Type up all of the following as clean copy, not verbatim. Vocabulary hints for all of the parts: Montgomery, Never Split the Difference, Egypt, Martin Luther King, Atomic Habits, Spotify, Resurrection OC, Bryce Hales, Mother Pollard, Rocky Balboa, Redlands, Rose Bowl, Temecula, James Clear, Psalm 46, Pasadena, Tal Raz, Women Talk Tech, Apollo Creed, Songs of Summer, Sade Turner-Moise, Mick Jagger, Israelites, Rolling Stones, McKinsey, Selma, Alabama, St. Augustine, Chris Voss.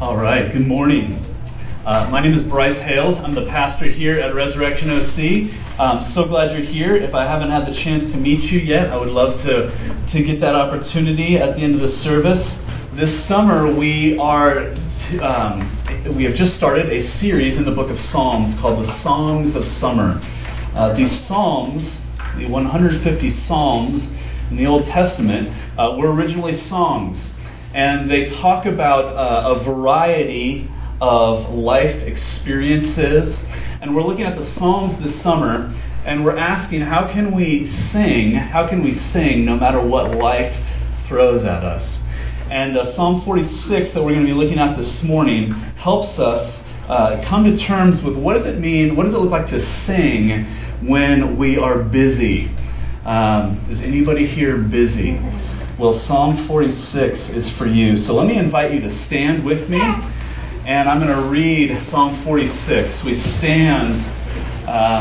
All right, good morning. My name is Bryce Hales. I'm the pastor here at Resurrection OC. I'm so glad you're here. If I haven't had the chance to meet you yet, I would love to get that opportunity at the end of the service. This summer, we have just started a series in the book of Psalms called the Songs of Summer. These Psalms, the 150 Psalms in the Old Testament, were originally songs. And they talk about a variety of life experiences. And we're looking at the Psalms this summer, and we're asking, how can we sing no matter what life throws at us? And Psalm 46 that we're going to be looking at this morning helps us come to terms with what does it mean, what does it look like to sing when we are busy? Is anybody here busy? Well, Psalm 46 is for you. So let me invite you to stand with me, and I'm going to read Psalm 46. We stand,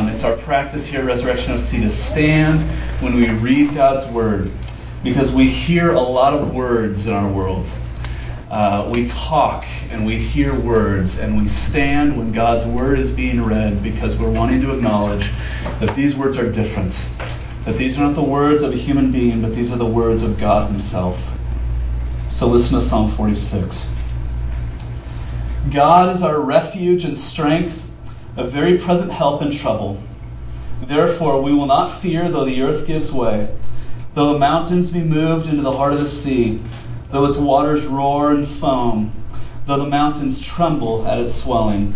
it's our practice here at Resurrection OC to stand when we read God's Word, because we hear a lot of words in our world. We talk and we hear words, and we stand when God's Word is being read because we're wanting to acknowledge that these words are different. That these are not the words of a human being, but these are the words of God himself. So listen to Psalm 46. God is our refuge and strength, a very present help in trouble. Therefore we will not fear though the earth gives way, though the mountains be moved into the heart of the sea, though its waters roar and foam, though the mountains tremble at its swelling.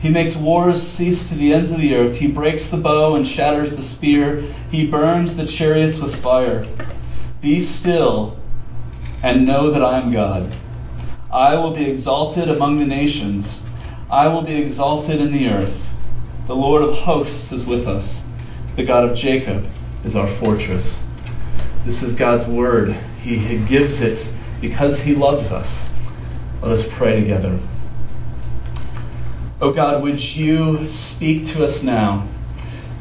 He makes wars cease to the ends of the earth. He breaks the bow and shatters the spear. He burns the chariots with fire. Be still and know that I am God. I will be exalted among the nations. I will be exalted in the earth. The Lord of hosts is with us. The God of Jacob is our fortress. This is God's word. He gives it because he loves us. Let us pray together. Oh God, would you speak to us now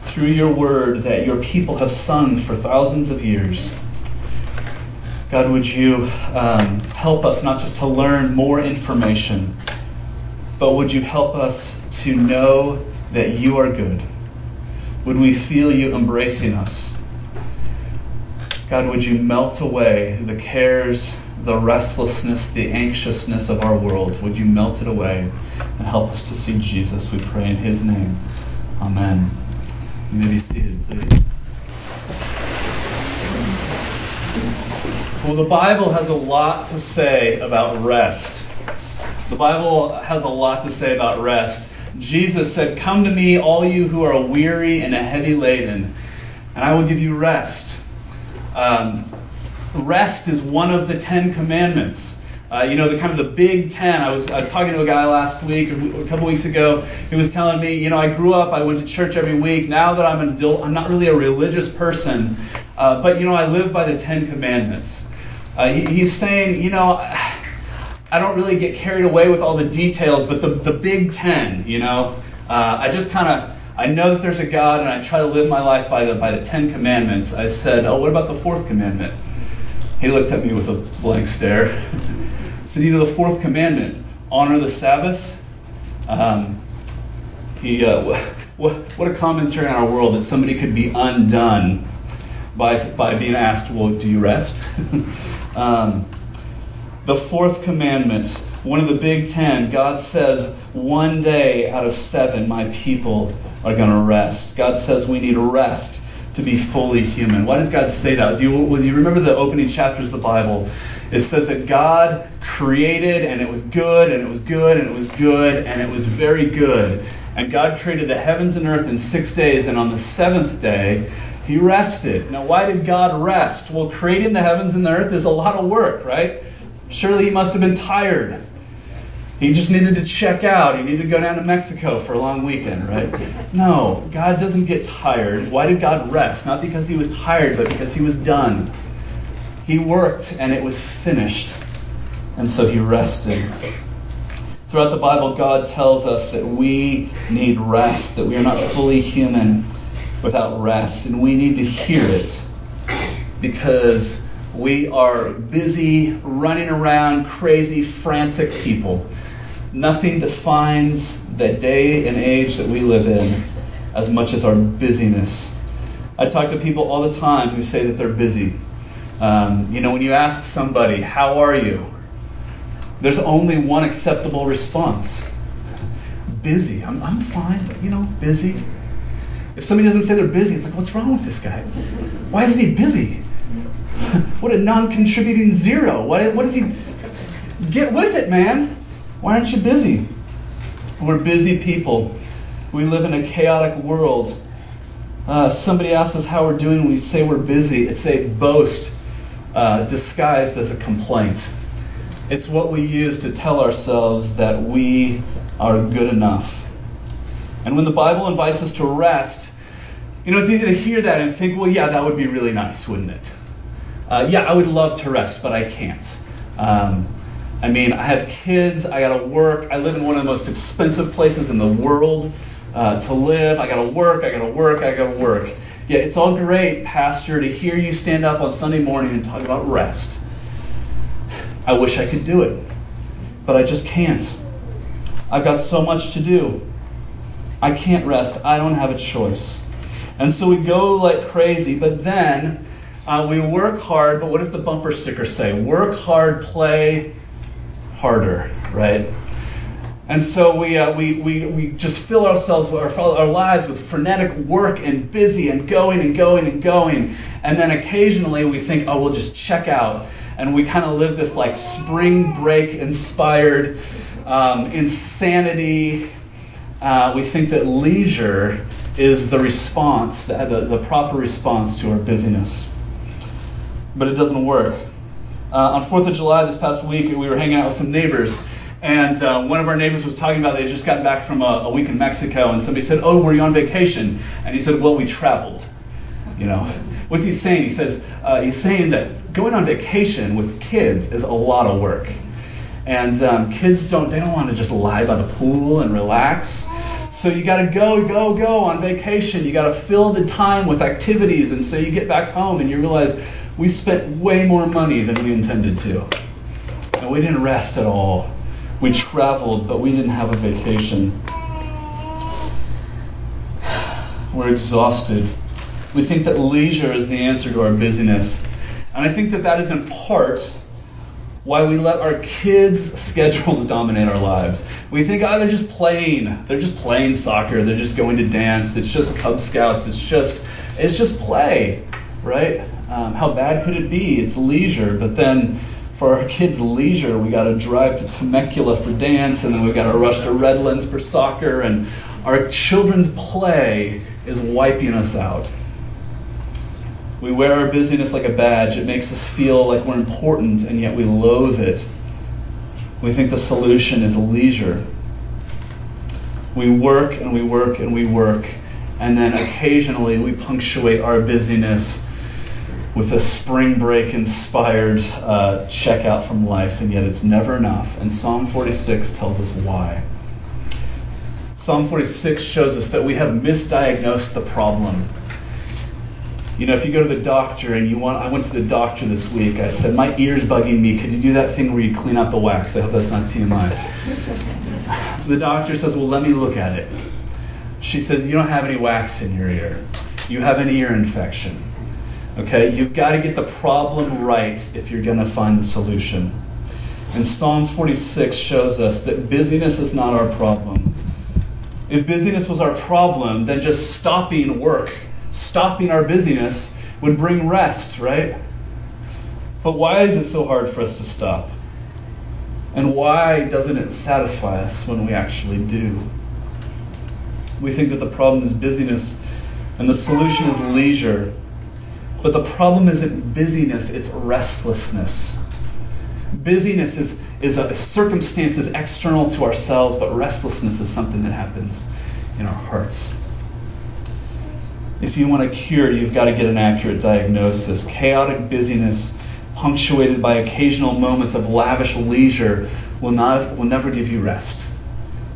through your word that your people have sung for thousands of years. God, would you help us not just to learn more information, but would you help us to know that you are good? Would we feel you embracing us? God, would you melt away the cares, the restlessness, the anxiousness of our world? Would you melt it away and help us to see Jesus? We pray in his name. Amen. You may be seated, please. Well, the Bible has a lot to say about rest. Jesus said, "Come to me, all you who are weary and heavy laden, and I will give you rest." Rest is one of the 10 commandments. The kind of the big 10. I was talking to a guy last week, or a couple weeks ago. He was telling me, I grew up, I went to church every week. Now that I'm an adult, I'm not really a religious person. But I live by the 10 commandments. He's saying, I don't really get carried away with all the details, but the big 10, I just kind of, I know that there's a God, and I try to live my life by the 10 commandments. I said, "Oh, what about the fourth commandment?" He looked at me with a blank stare. He said, "The fourth commandment, honor the Sabbath." What a commentary on our world that somebody could be undone by being asked, "Well, do you rest?" The fourth commandment, one of the big 10, God says, one day out of 7, my people are going to rest. God says we need rest to be fully human. Why does God say that? Do you remember the opening chapters of the Bible? It says that God created, and it was good, and it was good, and it was good, and it was very good. And God created the heavens and earth in 6 days, and on the 7th day, he rested. Now, why did God rest? Well, creating the heavens and the earth is a lot of work, right? Surely he must have been tired. He just needed to check out. He needed to go down to Mexico for a long weekend, right? No, God doesn't get tired. Why did God rest? Not because he was tired, but because he was done. He worked and it was finished. And so he rested. Throughout the Bible, God tells us that we need rest, that we are not fully human without rest. And we need to hear it because we are busy, running around, crazy, frantic people. Nothing defines the day and age that we live in as much as our busyness. I talk to people all the time who say that they're busy. When you ask somebody, how are you? There's only one acceptable response. Busy. I'm fine, but busy. If somebody doesn't say they're busy, it's like, what's wrong with this guy? Why isn't he busy? What a non-contributing zero. What does he... Get with it, man. Why aren't you busy? We're busy people. We live in a chaotic world. Somebody asks us how we're doing, we say we're busy. It's a boast disguised as a complaint. It's what we use to tell ourselves that we are good enough. And when the Bible invites us to rest, it's easy to hear that and think, well, yeah, that would be really nice, wouldn't it? I would love to rest, but I can't. I have kids, I gotta work, I live in one of the most expensive places in the world to live, I gotta work. Yeah, it's all great, Pastor, to hear you stand up on Sunday morning and talk about rest. I wish I could do it, but I just can't. I've got so much to do. I can't rest, I don't have a choice. And so we go like crazy, but then we work hard, but what does the bumper sticker say? Work hard, play harder, right? And so we just fill ourselves, our lives with frenetic work and busy and going. And then occasionally we think, oh, we'll just check out. And we kind of live this like spring break inspired insanity. We think that leisure is the response, the proper response to our busyness. But it doesn't work. On 4th of July this past week, we were hanging out with some neighbors, and one of our neighbors was talking about they just got back from a week in Mexico, and somebody said, oh, were you on vacation? And he said, well, we traveled. What's he saying? He says, he's saying that going on vacation with kids is a lot of work. And kids don't want to just lie by the pool and relax. So you gotta go on vacation. You gotta fill the time with activities. And so you get back home and you realize, we spent way more money than we intended to. And we didn't rest at all. We traveled, but we didn't have a vacation. We're exhausted. We think that leisure is the answer to our busyness. And I think that is in part why we let our kids' schedules dominate our lives. We think, they're just playing. They're just playing soccer. They're just going to dance. It's just Cub Scouts. It's just play, right? How bad could it be? It's leisure. But then for our kids' leisure, we got to drive to Temecula for dance, and then we got to rush to Redlands for soccer, and our children's play is wiping us out. We wear our busyness like a badge. It makes us feel like we're important, and yet we loathe it. We think the solution is leisure. We work and we work and we work, and then occasionally we punctuate our busyness with a spring break inspired checkout from life, and yet it's never enough. And Psalm 46 tells us why. Psalm 46 shows us that we have misdiagnosed the problem. If you go to the doctor and I went to the doctor this week, I said, my ear's bugging me, could you do that thing where you clean out the wax? I hope that's not TMI. The doctor says, well, let me look at it. She says, you don't have any wax in your ear. You have an ear infection. Okay, you've got to get the problem right if you're going to find the solution. And Psalm 46 shows us that busyness is not our problem. If busyness was our problem, then just stopping work, stopping our busyness would bring rest, right? But why is it so hard for us to stop? And why doesn't it satisfy us when we actually do? We think that the problem is busyness and the solution is leisure. But the problem isn't busyness, it's restlessness. Busyness is is circumstances external to ourselves, but restlessness is something that happens in our hearts. If you want a cure, you've got to get an accurate diagnosis. Chaotic busyness, punctuated by occasional moments of lavish leisure, will never give you rest.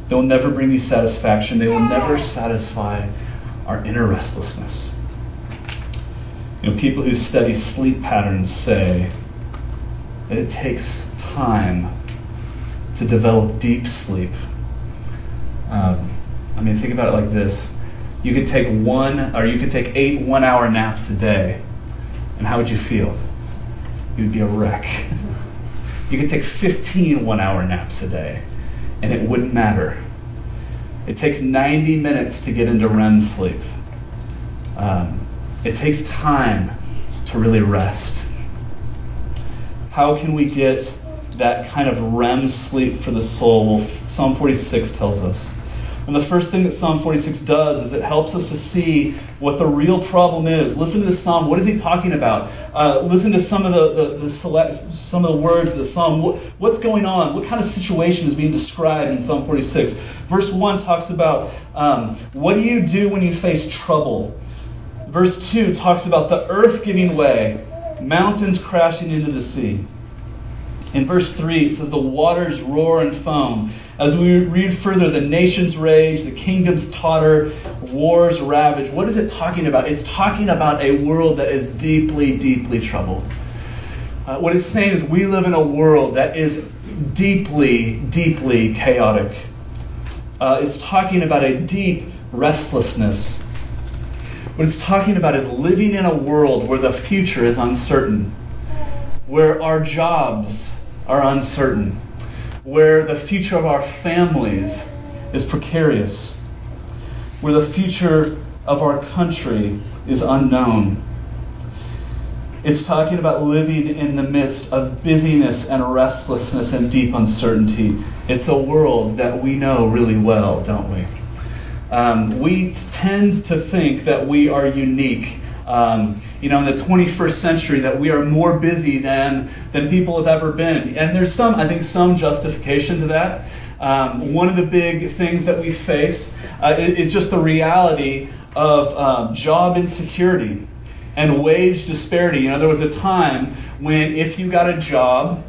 They will never bring you satisfaction. They will never satisfy our inner restlessness. You know, people who study sleep patterns say that it takes time to develop deep sleep. Think about it like this. You could take 8 one-hour naps a day, and how would you feel? You'd be a wreck. You could take 15 one-hour naps a day, and it wouldn't matter. It takes 90 minutes to get into REM sleep. It takes time to really rest. How can we get that kind of REM sleep for the soul? Well, Psalm 46 tells us. And the first thing that Psalm 46 does is it helps us to see what the real problem is. Listen to this psalm. What is he talking about? Listen to some of some of the words of the psalm. What's going on? What kind of situation is being described in Psalm 46? Verse 1 talks about what do you do when you face trouble? Verse 2 talks about the earth giving way, mountains crashing into the sea. In verse 3, it says the waters roar and foam. As we read further, the nations rage, the kingdoms totter, wars ravage. What is it talking about? It's talking about a world that is deeply, deeply troubled. What it's saying is we live in a world that is deeply, deeply chaotic. It's talking about a deep restlessness. What it's talking about is living in a world where the future is uncertain, where our jobs are uncertain, where the future of our families is precarious, where the future of our country is unknown. It's talking about living in the midst of busyness and restlessness and deep uncertainty. It's a world that we know really well, don't we? We tend to think that we are unique. In the 21st century, that we are more busy than people have ever been. And there's some justification to that. One of the big things that we face is just the reality of job insecurity and wage disparity. There was a time when if you got a job,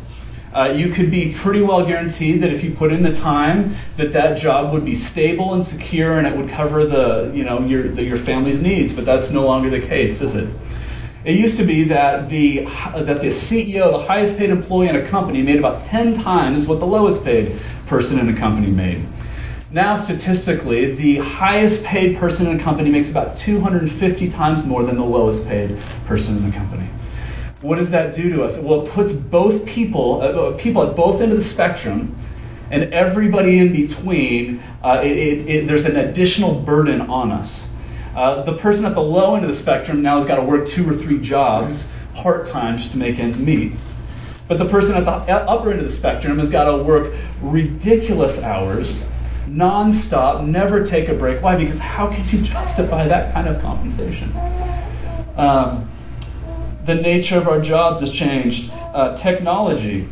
you could be pretty well guaranteed that if you put in the time, that job would be stable and secure, and it would cover your family's needs. But that's no longer the case, is it? It used to be that the CEO, the highest paid employee in a company, made about 10 times what the lowest paid person in a company made. Now, statistically, the highest paid person in a company makes about 250 times more than the lowest paid person in the company. What does that do to us? Well, it puts both people at both ends of the spectrum, and everybody in between, there's an additional burden on us. The person at the low end of the spectrum now has got to work 2 or 3 jobs part-time just to make ends meet. But the person at the upper end of the spectrum has got to work ridiculous hours, nonstop, never take a break. Why? Because how can you justify that kind of compensation? The nature of our jobs has changed. Technology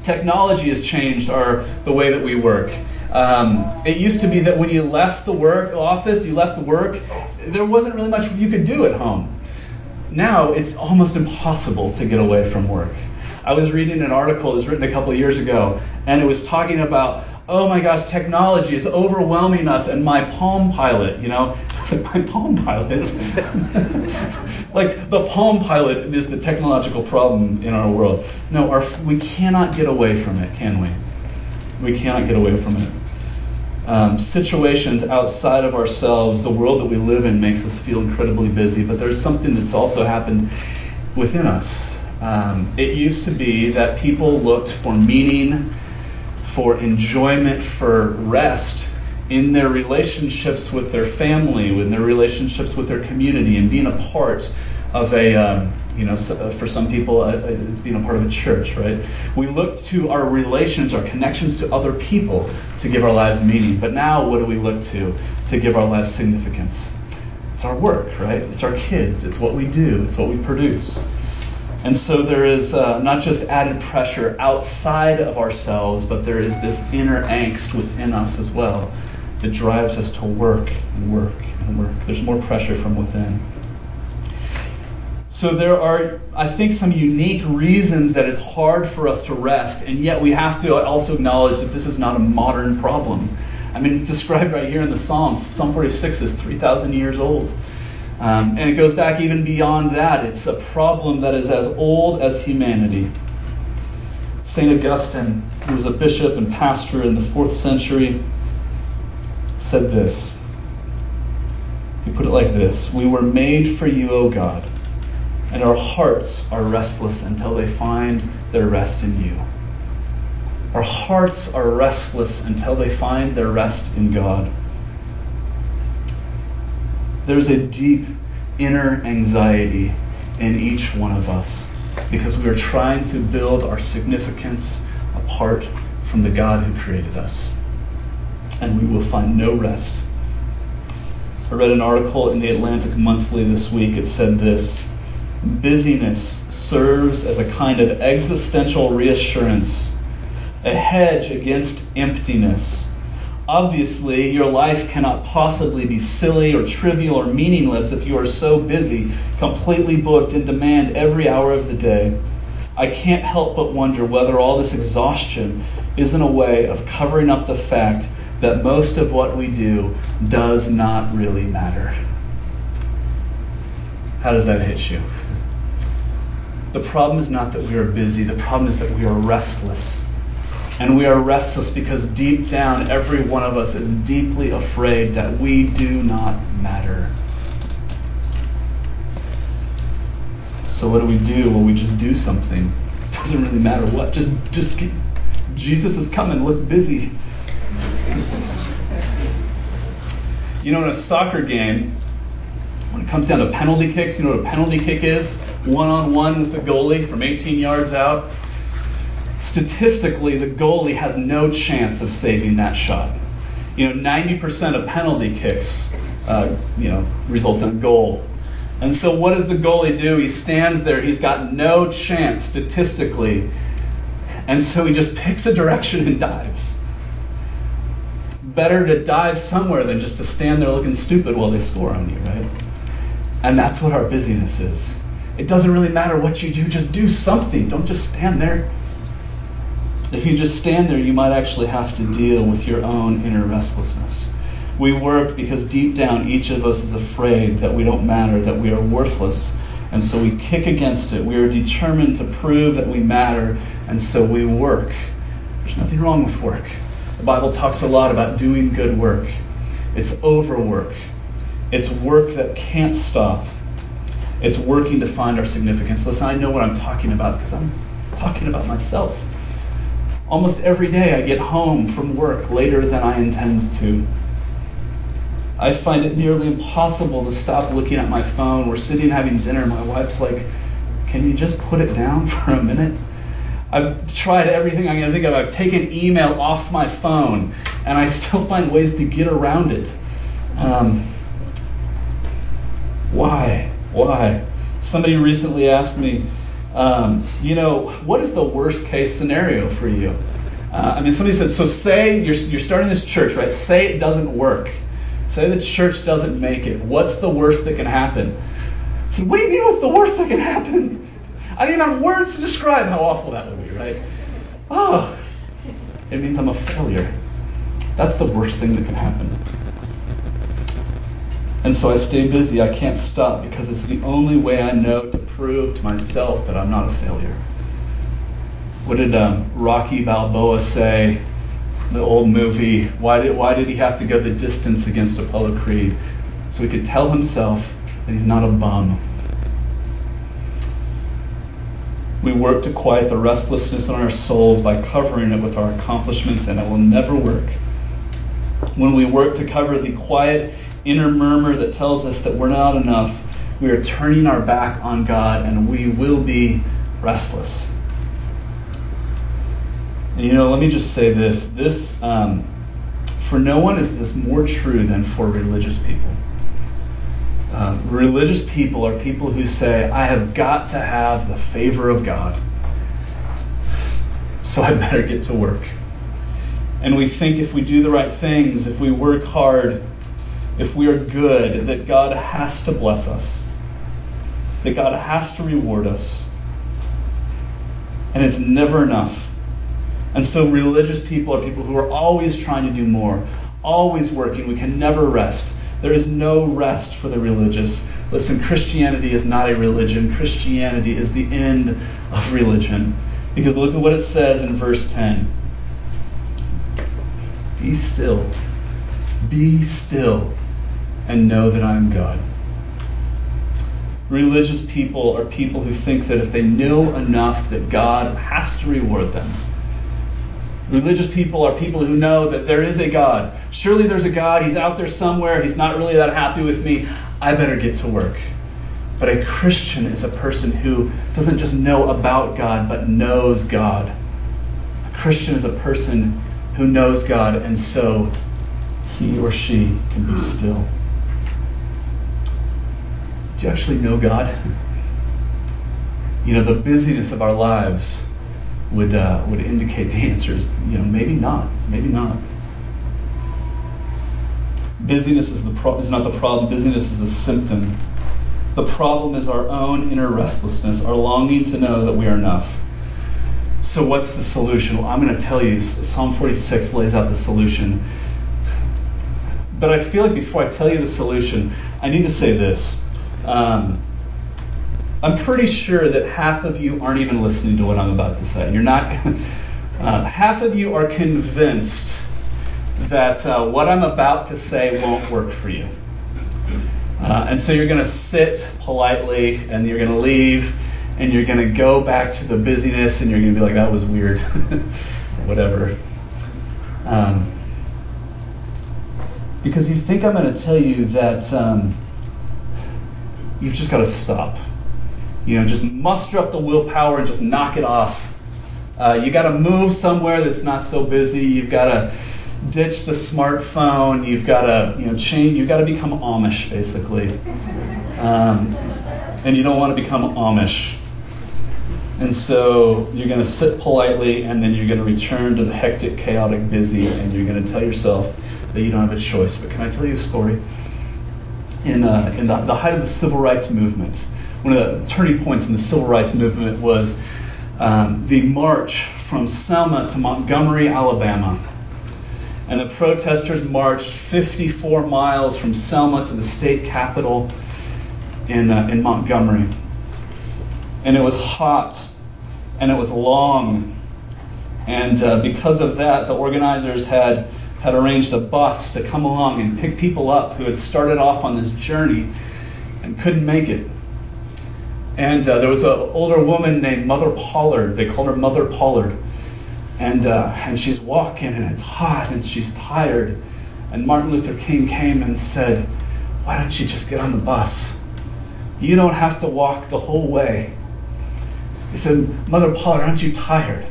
has changed the way that we work. It used to be that when you left the office, there wasn't really much you could do at home. Now it's almost impossible to get away from work. I was reading an article that was written a couple of years ago, and it was talking about, oh my gosh, technology is overwhelming us, and my Palm Pilot, It's like, my Palm Pilot? Like, the Palm Pilot is the technological problem in our world. No, we cannot get away from it, can we? We cannot get away from it. Situations outside of ourselves, the world that we live in, makes us feel incredibly busy, but there's something that's also happened within us. It used to be that people looked for meaning, for enjoyment, for rest in their relationships with their family, in their relationships with their community, and being a part of for some people, it's being a part of a church, right? We look to our relations, our connections to other people to give our lives meaning. But now what do we look to give our lives significance? It's our work, right? It's our kids. It's what we do. It's what we produce. And so there is not just added pressure outside of ourselves, but there is this inner angst within us as well that drives us to work and work and work. There's more pressure from within. So there are, I think, some unique reasons that it's hard for us to rest, and yet we have to also acknowledge that this is not a modern problem. I mean, it's described right here in the Psalm. Psalm 46 is 3,000 years old. And it goes back even beyond that. It's a problem that is as old as humanity. St. Augustine, who was a bishop and pastor in the 4th century, said this. He put it like this: "We were made for you, O God, and our hearts are restless until they find their rest in you." Our hearts are restless until they find their rest in God. There's a deep inner anxiety in each one of us because we're trying to build our significance apart from the God who created us. And we will find no rest. I read an article in the Atlantic Monthly this week. It said this: "Busyness serves as a kind of existential reassurance, a hedge against emptiness. Obviously, your life cannot possibly be silly or trivial or meaningless if you are so busy, completely booked in demand every hour of the day. I can't help but wonder whether all this exhaustion isn't a way of covering up the fact that most of what we do does not really matter." How does that hit you? The problem is not that we are busy. The problem is that we are restless. And we are restless because deep down, every one of us is deeply afraid that we do not matter. So what do? Well, we just do something. It doesn't really matter what. Just get, Jesus is coming. Look busy. You know, in a soccer game, when it comes down to penalty kicks, you know what a penalty kick is? One-on-one with the goalie from 18 yards out. Statistically, the goalie has no chance of saving that shot. You know, 90% of penalty kicks, result in a goal. And so what does the goalie do? He stands there. He's got no chance statistically. And so he just picks a direction and dives. Better to dive somewhere than just to stand there looking stupid while they score on you, right? And that's what our busyness is. It doesn't really matter what you do. Just do something. Don't just stand there. If you just stand there, you might actually have to deal with your own inner restlessness. We work because deep down, each of us is afraid that we don't matter, that we are worthless, and so we kick against it. We are determined to prove that we matter, and so we work. There's nothing wrong with work. The Bible talks a lot about doing good work. It's overwork. It's work that can't stop. It's working to find our significance. Listen, I know what I'm talking about because I'm talking about myself. Almost every day I get home from work later than I intend to. I find it nearly impossible to stop looking at my phone. We're sitting having dinner. My wife's like, "Can you just put it down for a minute?" I've tried everything I can think of. I've taken email off my phone, and I still find ways to get around it. Why? Somebody recently asked me, what is the worst case scenario for you? Somebody said, so say you're starting this church, right? Say it doesn't work. Say the church doesn't make it. What's the worst that can happen? I said, what do you mean what's the worst that can happen? I don't even have words to describe how awful that would be, right? Oh, it means I'm a failure. That's the worst thing that can happen. And so I stay busy. I can't stop because it's the only way I know to prove to myself that I'm not a failure. What did Rocky Balboa say? The old movie. Why did he have to go the distance against Apollo Creed? So he could tell himself that he's not a bum. We work to quiet the restlessness in our souls by covering it with our accomplishments, and it will never work. When we work to cover the quiet inner murmur that tells us that we're not enough, we are turning our back on God, and we will be restless. And let me just say this. For no one is this more true than for religious people. Religious people are people who say, I have got to have the favor of God, so I better get to work. And we think if we do the right things, if we work hard, if we are good, that God has to bless us, that God has to reward us. And it's never enough. And so religious people are people who are always trying to do more, always working. We can never rest. There is no rest for the religious. Listen, Christianity is not a religion. Christianity is the end of religion. Because look at what it says in verse 10. Be still, and know that I am God. Religious people are people who think that if they know enough, that God has to reward them. Religious people are people who know that there is a God. Surely there's a God. He's out there somewhere. He's not really that happy with me. I better get to work. But a Christian is a person who doesn't just know about God, but knows God. A Christian is a person who knows God, and so he or she can be still. Do you actually know God? You know, the busyness of our lives would indicate the answer is, you know, maybe not. Busyness is not the problem. Busyness is a symptom. The problem is our own inner restlessness, our longing to know that we are enough. So what's the solution? Well, I'm going to tell you, Psalm 46 lays out the solution. But I feel like before I tell you the solution, I need to say this. I'm pretty sure that half of you aren't even listening to what I'm about to say. You're not. Half of you are convinced that what I'm about to say won't work for you. And so you're going to sit politely, and you're going to leave, and you're going to go back to the busyness, and you're going to be like, that was weird. Whatever. Because you think I'm going to tell you that you've just got to stop. You know, just muster up the willpower and just knock it off. You got to move somewhere that's not so busy. You've got to ditch the smartphone. You've got to, you know, change. You've got to become Amish, basically. And you don't want to become Amish. And so you're going to sit politely, and then you're going to return to the hectic, chaotic, busy, and you're going to tell yourself that you don't have a choice. But can I tell you a story? In the height of the civil rights movement, one of the turning points in the civil rights movement was the march from Selma to Montgomery, Alabama. And the protesters marched 54 miles from Selma to the state capitol in Montgomery. And it was hot, and it was long. And because of that, the organizers had arranged a bus to come along and pick people up who had started off on this journey and couldn't make it. And there was an older woman named Mother Pollard. They called her Mother Pollard. And she's walking, and it's hot, and she's tired. And Martin Luther King came and said, why don't you just get on the bus? You don't have to walk the whole way. He said, Mother Pollard, aren't you tired?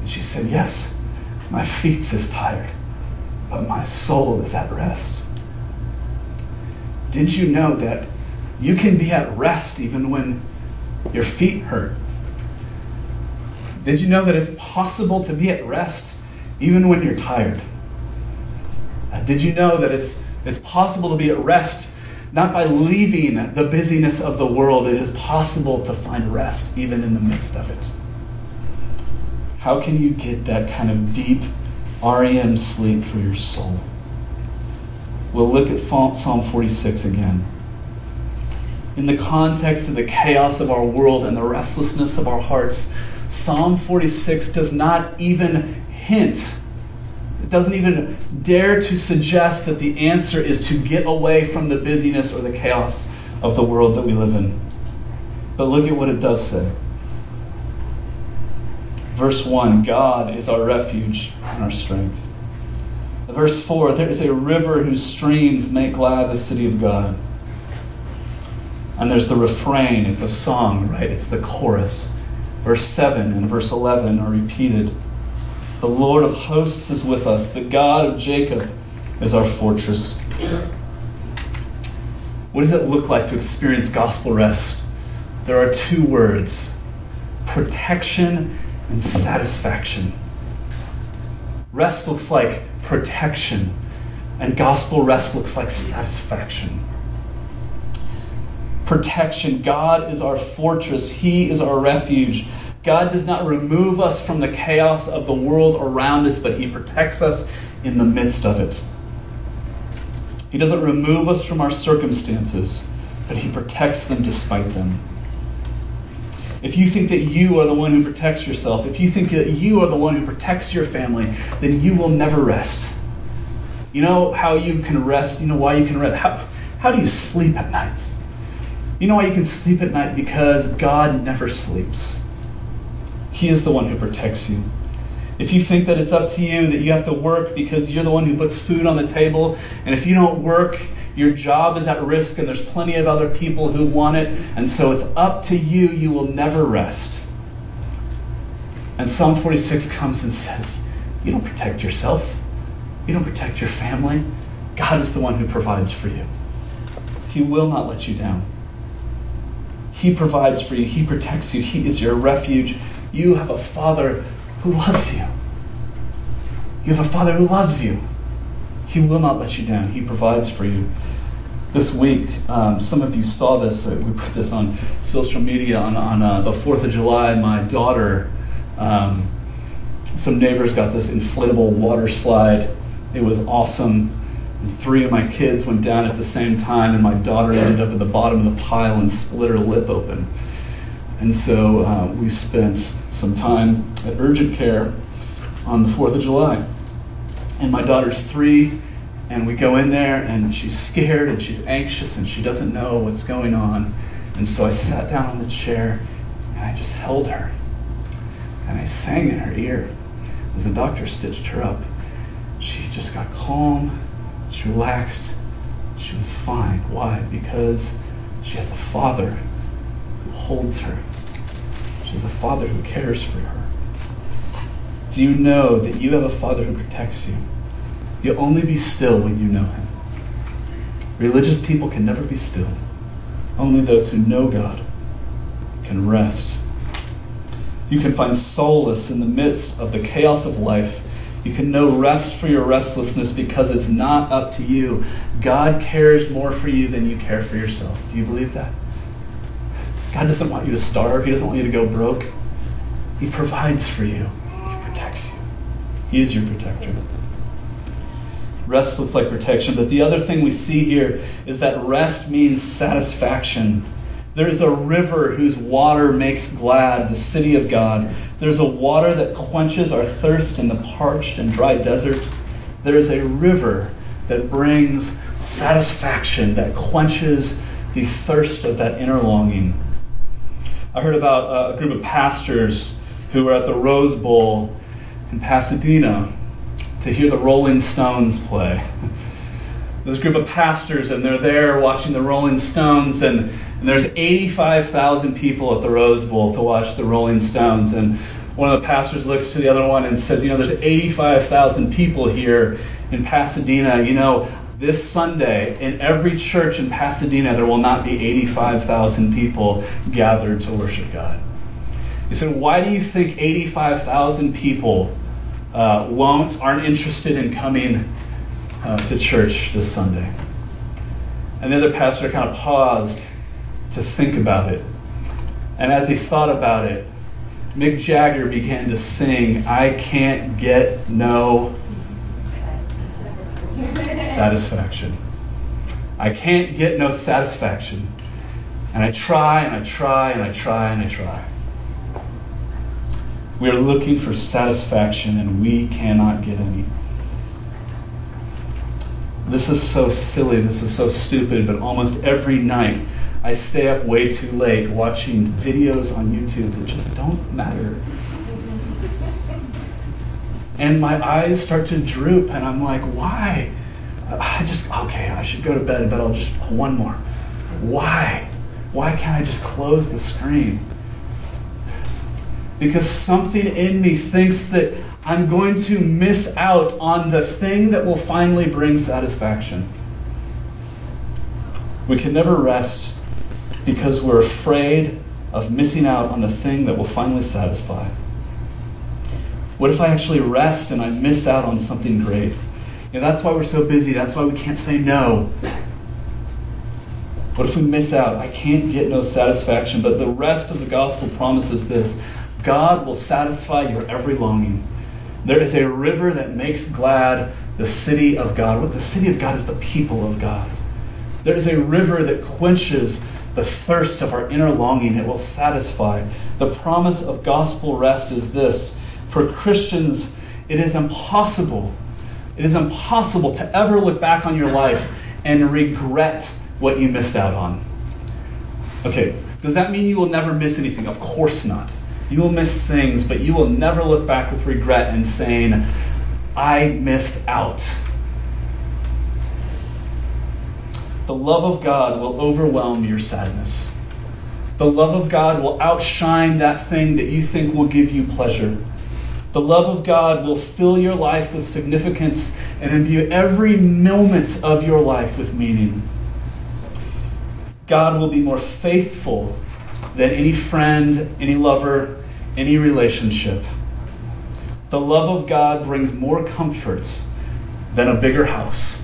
And she said, yes, my feet is tired, but my soul is at rest. Did you know that you can be at rest even when your feet hurt? Did you know that it's possible to be at rest even when you're tired? Did you know that it's possible to be at rest not by leaving the busyness of the world? It is possible to find rest even in the midst of it. How can you get that kind of deep REM sleep for your soul? We'll look at Psalm 46 again. In the context of the chaos of our world and the restlessness of our hearts, Psalm 46 does not even hint, it doesn't even dare to suggest that the answer is to get away from the busyness or the chaos of the world that we live in. But look at what it does say. Verse 1, God is our refuge and our strength. Verse 4, there is a river whose streams make glad the city of God. And there's the refrain. It's a song, right? It's the chorus. Verse 7 and verse 11 are repeated. The Lord of hosts is with us. The God of Jacob is our fortress. What does it look like to experience gospel rest? There are two words: protection and satisfaction. Rest looks like protection, and gospel rest looks like satisfaction. Protection. God is our fortress. He is our refuge. God does not remove us from the chaos of the world around us, but He protects us in the midst of it. He doesn't remove us from our circumstances, but He protects them despite them. If you think that you are the one who protects yourself, if you think that you are the one who protects your family, then you will never rest. You know how you can rest? You know why you can rest? How do you sleep at night? You know why you can sleep at night? Because God never sleeps. He is the one who protects you. If you think that it's up to you, that you have to work because you're the one who puts food on the table, and if you don't work, your job is at risk and there's plenty of other people who want it, and so it's up to you, you will never rest. And Psalm 46 comes and says, you don't protect yourself. You don't protect your family. God is the one who provides for you. He will not let you down. He provides for you. He protects you. He is your refuge. You have a Father who loves you. You have a Father who loves you. He will not let you down. He provides for you. This week, some of you saw this. We put this on social media on the 4th of July. My daughter, some neighbors got this inflatable water slide. It was awesome. And 3 of my kids went down at the same time, and my daughter ended up at the bottom of the pile and split her lip open. And so we spent some time at urgent care on the 4th of July. And my daughter's 3, and we go in there, and she's scared, and she's anxious, and she doesn't know what's going on. And so I sat down on the chair, and I just held her. And I sang in her ear as the doctor stitched her up. She just got calm. She relaxed. She was fine. Why? Because she has a Father who holds her. She has a Father who cares for her. Do you know that you have a Father who protects you? You'll only be still when you know Him. Religious people can never be still. Only those who know God can rest. You can find solace in the midst of the chaos of life. You can know rest for your restlessness because it's not up to you. God cares more for you than you care for yourself. Do you believe that? God doesn't want you to starve. He doesn't want you to go broke. He provides for you. He protects you. He is your protector. Rest looks like protection. But the other thing we see here is that rest means satisfaction. There is a river whose water makes glad the city of God. There's a water that quenches our thirst in the parched and dry desert. There is a river that brings satisfaction, that quenches the thirst of that inner longing. I heard about a group of pastors who were at the Rose Bowl in Pasadena to hear the Rolling Stones play. This group of pastors, and they're there watching the Rolling Stones, and there's 85,000 people at the Rose Bowl to watch the Rolling Stones. And one of the pastors looks to the other one and says, you know, there's 85,000 people here in Pasadena. You know, this Sunday in every church in Pasadena, there will not be 85,000 people gathered to worship God. He said, why do you think 85,000 people aren't interested in coming to church this Sunday? And the other pastor kind of paused to think about it. And as he thought about it, Mick Jagger began to sing, I can't get no satisfaction. I can't get no satisfaction. And I try and I try and I try and I try. We are looking for satisfaction and we cannot get any. This is so silly, this is so stupid, but almost every night I stay up way too late watching videos on YouTube that just don't matter. And my eyes start to droop, and I'm like, why? I should go to bed, but I'll just, one more. Why? Why can't I just close the screen? Because something in me thinks that I'm going to miss out on the thing that will finally bring satisfaction. We can never rest because we're afraid of missing out on the thing that will finally satisfy. What if I actually rest and I miss out on something great? You know, that's why we're so busy. That's why we can't say no. What if we miss out? I can't get no satisfaction. But the rest of the gospel promises this. God will satisfy your every longing. There is a river that makes glad the city of God. What the city of God is the people of God. There is a river that quenches the thirst of our inner longing. It will satisfy. The promise of gospel rest is this. For Christians, it is impossible. It is impossible to ever look back on your life and regret what you missed out on. Okay, does that mean you will never miss anything? Of course not. You will miss things, but you will never look back with regret and saying, I missed out. The love of God will overwhelm your sadness. The love of God will outshine that thing that you think will give you pleasure. The love of God will fill your life with significance and imbue every moment of your life with meaning. God will be more faithful than any friend, any lover, any relationship. The love of God brings more comfort than a bigger house.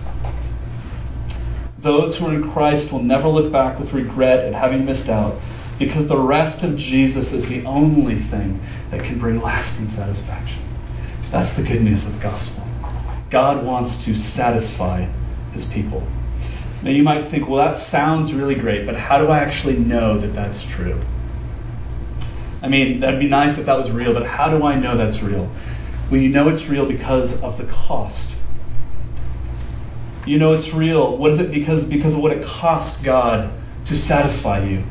Those who are in Christ will never look back with regret at having missed out, because the rest of Jesus is the only thing that can bring lasting satisfaction. That's the good news of the gospel. God wants to satisfy his people. Now you might think, well, that sounds really great, but how do I actually know that that's true? I mean, that'd be nice if that was real, but how do I know that's real? Well, you know it's real because of the cost. You know it's real. What is it? Because of what it cost God to satisfy you.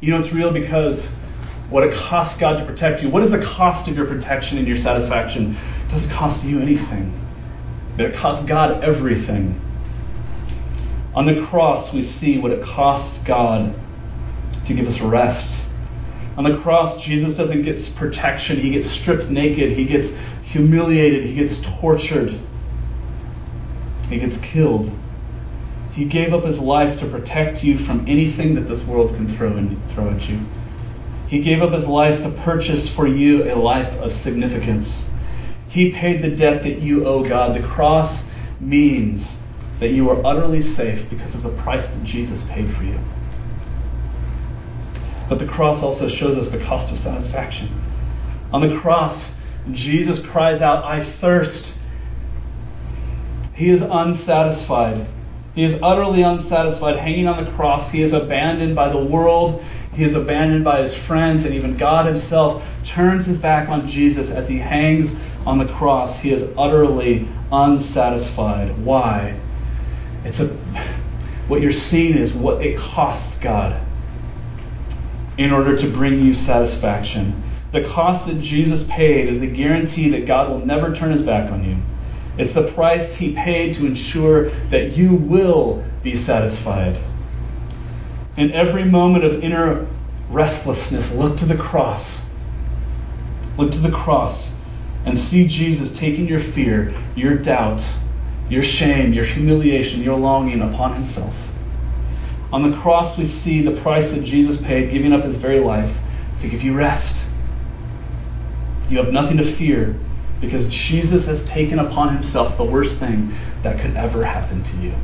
You know it's real because what it cost God to protect you. What is the cost of your protection and your satisfaction? It doesn't cost you anything. But it costs God everything. On the cross, we see what it costs God to give us rest. On the cross, Jesus doesn't get protection. He gets stripped naked. He gets humiliated. He gets tortured. He gets killed. He gave up his life to protect you from anything that this world can throw at you. He gave up his life to purchase for you a life of significance. He paid the debt that you owe God. The cross means that you are utterly safe because of the price that Jesus paid for you. But the cross also shows us the cost of satisfaction. On the cross, Jesus cries out, I thirst. He is unsatisfied. He is utterly unsatisfied, hanging on the cross. He is abandoned by the world. He is abandoned by his friends, and even God himself turns his back on Jesus as he hangs on the cross. He is utterly unsatisfied. Why? What you're seeing is what it costs God in order to bring you satisfaction. The cost that Jesus paid is the guarantee that God will never turn his back on you. It's the price he paid to ensure that you will be satisfied. In every moment of inner restlessness, look to the cross. Look to the cross and see Jesus taking your fear, your doubt, your shame, your humiliation, your longing upon himself. On the cross, we see the price that Jesus paid, giving up his very life to give you rest. You have nothing to fear because Jesus has taken upon himself the worst thing that could ever happen to you.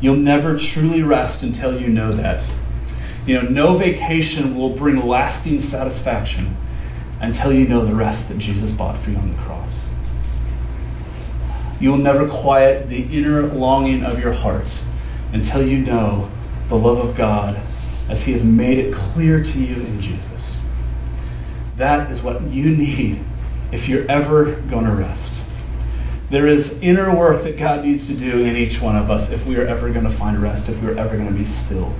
You'll never truly rest until you know that. You know, no vacation will bring lasting satisfaction until you know the rest that Jesus bought for you on the cross. You will never quiet the inner longing of your heart until you know the love of God as he has made it clear to you in Jesus. That is what you need if you're ever going to rest. There is inner work that God needs to do in each one of us if we are ever going to find rest, if we are ever going to be still.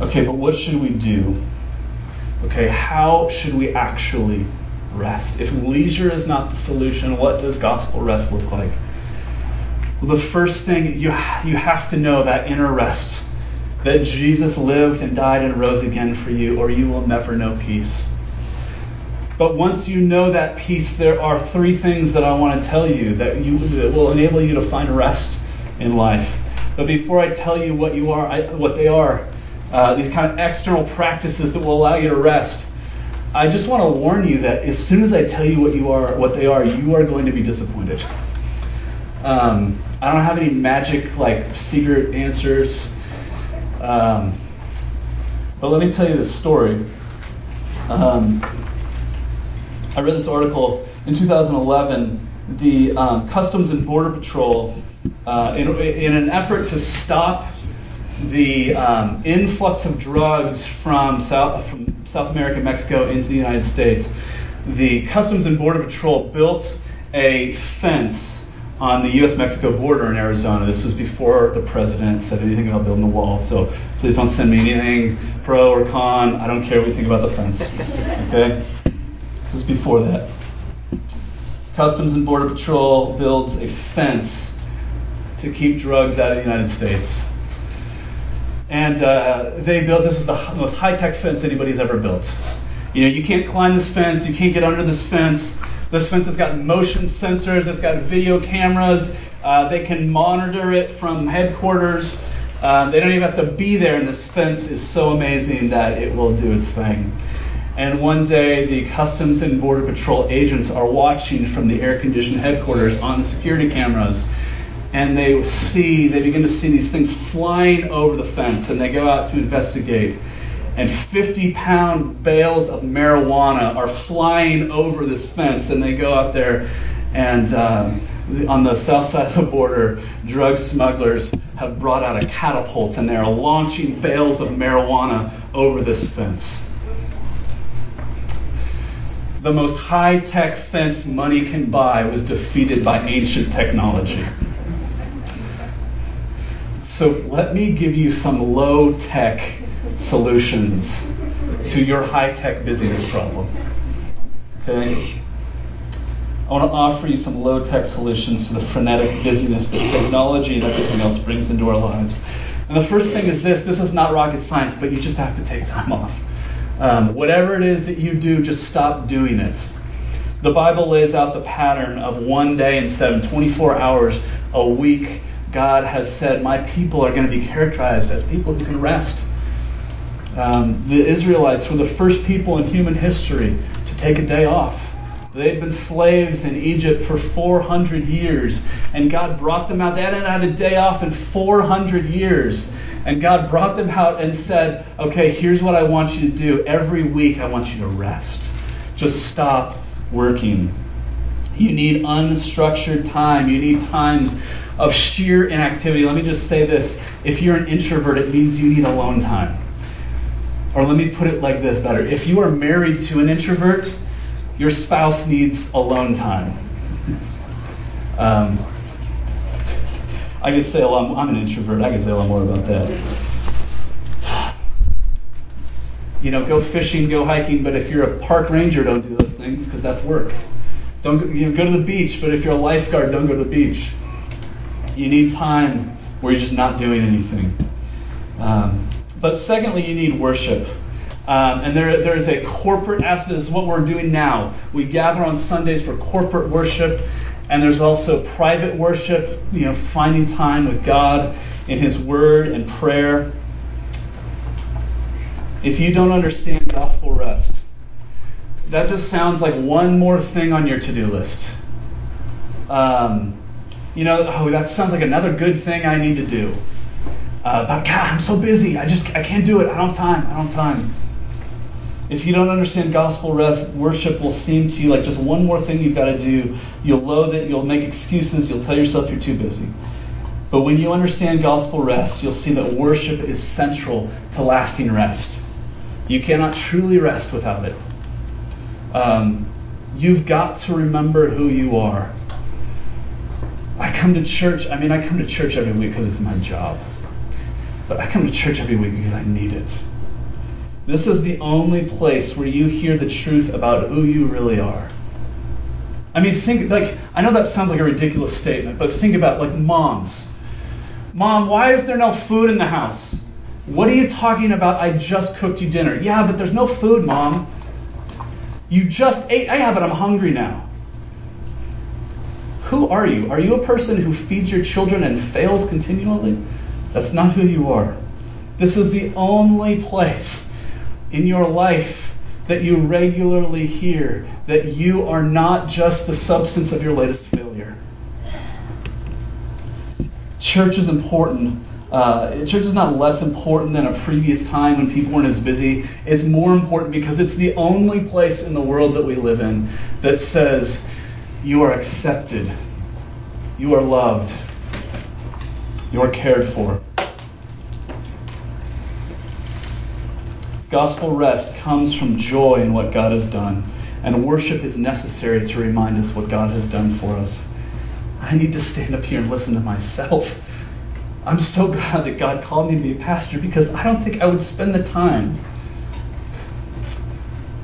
Okay, but what should we do? Okay, how should we actually rest? If leisure is not the solution, what does gospel rest look like? Well, the first thing, you have to know that inner rest, that Jesus lived and died and rose again for you, or you will never know peace. But once you know that peace, there are three things that I want to tell you that will enable you to find rest in life. But before I tell you what you are, what they are, these kind of external practices that will allow you to rest, I just want to warn you that as soon as I tell you what you are, what they are, you are going to be disappointed. I don't have any magic, secret answers. But let me tell you this story. I read this article in 2011. The Customs and Border Patrol, in an effort to stop the influx of drugs from South America, Mexico, into the United States, the Customs and Border Patrol built a fence on the U.S.-Mexico border in Arizona. This was before the president said anything about building the wall, so please don't send me anything pro or con. I don't care what you think about the fence, okay? This was before that. Customs and Border Patrol builds a fence to keep drugs out of the United States. And this is the most high-tech fence anybody's ever built. You know, you can't climb this fence, you can't get under this fence. This fence has got motion sensors, it's got video cameras, they can monitor it from headquarters. They don't even have to be there, and this fence is so amazing that it will do its thing. And one day, the Customs and Border Patrol agents are watching from the air-conditioned headquarters on the security cameras, and they begin to see these things flying over the fence, and they go out to investigate. And 50-pound bales of marijuana are flying over this fence, and they go out there, and on the south side of the border, drug smugglers have brought out a catapult, and they're launching bales of marijuana over this fence. The most high-tech fence money can buy was defeated by ancient technology. So let me give you some low-tech solutions to your high-tech busyness problem. Okay? I want to offer you some low-tech solutions to the frenetic busyness that technology and everything else brings into our lives. And the first thing is this is not rocket science, but you just have to take time off. Whatever it is that you do, just stop doing it. The Bible lays out the pattern of one day in 24 hours a week. God has said, my people are going to be characterized as people who can rest. The Israelites were the first people in human history to take a day off. They'd been slaves in Egypt for 400 years, and God brought them out. They hadn't had a day off in 400 years, and God brought them out and said, okay, here's what I want you to do. Every week I want you to rest. Just stop working. You need unstructured time. You need times of sheer inactivity. Let me just say this. If you're an introvert, it means you need alone time. Or let me put it like this better. If you are married to an introvert, your spouse needs alone time. I could say a lot. I'm an introvert. I could say a lot more about that. You know, go fishing, go hiking, but if you're a park ranger, don't do those things because that's work. Go to the beach, but if you're a lifeguard, don't go to the beach. You need time where you're just not doing anything. But secondly, you need worship. And there is a corporate aspect. This is what we're doing now. We gather on Sundays for corporate worship, and there's also private worship, you know, finding time with God in His Word and prayer. If you don't understand gospel rest, that just sounds like one more thing on your to-do list. You know, oh, that sounds like another good thing I need to do. But God, I'm so busy. I can't do it. I don't have time. If you don't understand gospel rest, worship will seem to you like just one more thing you've got to do. You'll loathe it. You'll make excuses. You'll tell yourself you're too busy. But when you understand gospel rest, you'll see that worship is central to lasting rest. You cannot truly rest without it. You've got to remember who you are. I come to church every week because it's my job. But I come to church every week because I need it. This is the only place where you hear the truth about who you really are. I mean, I know that sounds like a ridiculous statement, but think about, moms. Mom, why is there no food in the house? What are you talking about? I just cooked you dinner. Yeah, but there's no food, Mom. You just ate. Yeah, but I'm hungry now. Who are you? Are you a person who feeds your children and fails continually? That's not who you are. This is the only place in your life that you regularly hear that you are not just the substance of your latest failure. Church is important. Church is not less important than a previous time when people weren't as busy. It's more important because it's the only place in the world that we live in that says you are accepted, you are loved, you are cared for. Gospel rest comes from joy in what God has done, and worship is necessary to remind us what God has done for us. I need to stand up here and listen to myself. I'm so glad that God called me to be a pastor because I don't think I would spend the time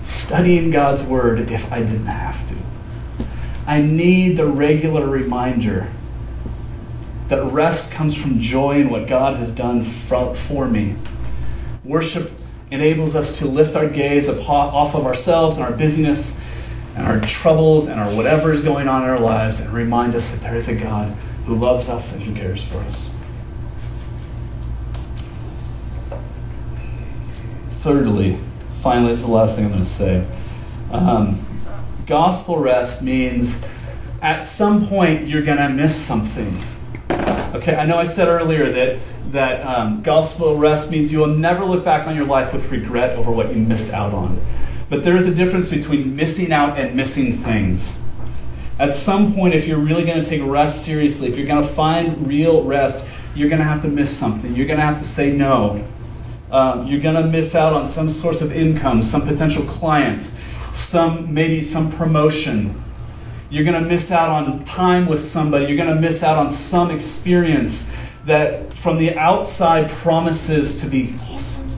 studying God's word if I didn't have to. I need the regular reminder that rest comes from joy in what God has done for me. Worship enables us to lift our gaze off of ourselves and our busyness and our troubles and our whatever is going on in our lives and remind us that there is a God who loves us and who cares for us. Thirdly, finally, this is the last thing I'm going to say. Gospel rest means at some point you're going to miss something. Okay, I know I said earlier that gospel rest means you will never look back on your life with regret over what you missed out on. But there is a difference between missing out and missing things. At some point, if you're really going to take rest seriously, if you're going to find real rest, you're going to have to miss something. You're going to have to say no. You're going to miss out on some source of income, some potential client, maybe some promotion. You're going to miss out on time with somebody. You're going to miss out on some experience that from the outside promises to be awesome.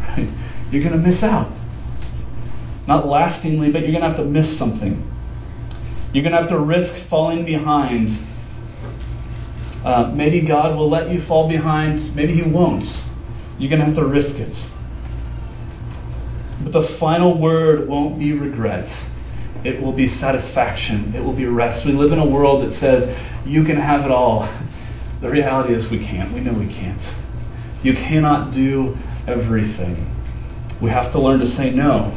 Right? You're going to miss out. Not lastingly, but you're going to have to miss something. You're going to have to risk falling behind. Maybe God will let you fall behind. Maybe he won't. You're going to have to risk it. But the final word won't be regret. It will be satisfaction. It will be rest. We live in a world that says, you can have it all. The reality is we can't. We know we can't. You cannot do everything. We have to learn to say no.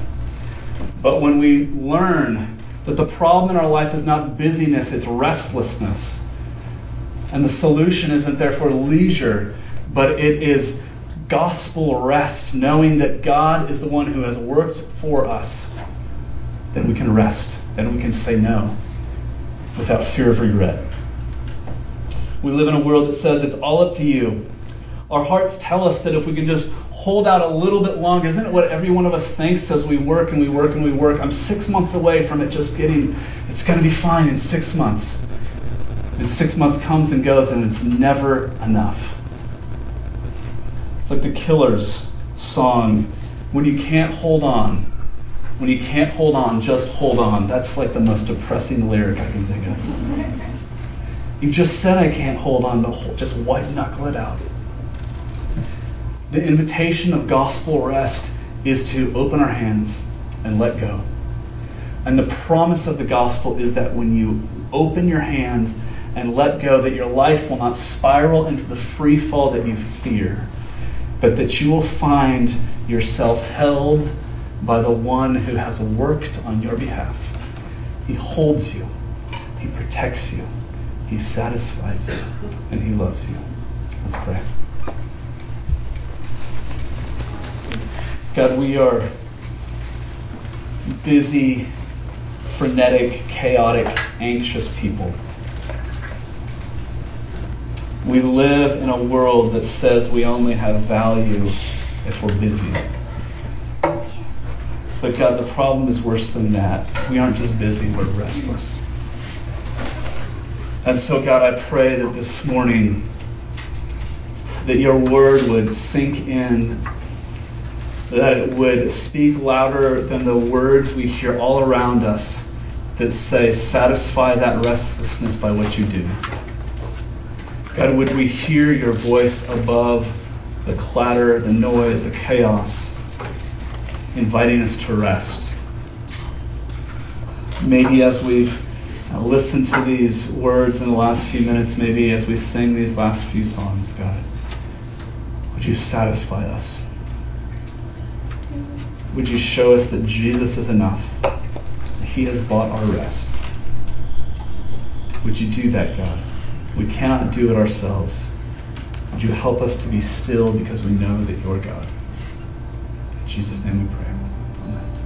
But when we learn that the problem in our life is not busyness, it's restlessness. And the solution isn't therefore leisure, but it is gospel rest, knowing that God is the one who has worked for us, then we can rest, then we can say no without fear of regret. We live in a world that says it's all up to you. Our hearts tell us that if we can just hold out a little bit longer, isn't it what every one of us thinks as we work and we work and we work? I'm 6 months away from it just getting, it's going to be fine in 6 months. And 6 months comes and goes and it's never enough. It's like the Killers song, When you can't hold on, just hold on. That's like the most depressing lyric I can think of. You just said I can't hold on, but just white knuckle it out. The invitation of gospel rest is to open our hands and let go. And the promise of the gospel is that when you open your hands and let go, that your life will not spiral into the free fall that you fear, but that you will find yourself held by the one who has worked on your behalf. He holds you, he protects you, he satisfies you, and he loves you. Let's pray. God, we are busy, frenetic, chaotic, anxious people. We live in a world that says we only have value if we're busy. But God, the problem is worse than that. We aren't just busy, we're restless. And so God, I pray that this morning that your word would sink in, that it would speak louder than the words we hear all around us that say, satisfy that restlessness by what you do. God, would we hear your voice above the clatter, the noise, the chaos, inviting us to rest. Maybe as we've Listen to these words in the last few minutes, maybe as we sing these last few songs, God. Would you satisfy us? Would you show us that Jesus is enough? He has bought our rest. Would you do that, God? We cannot do it ourselves. Would you help us to be still because we know that you're God? In Jesus' name we pray. Amen.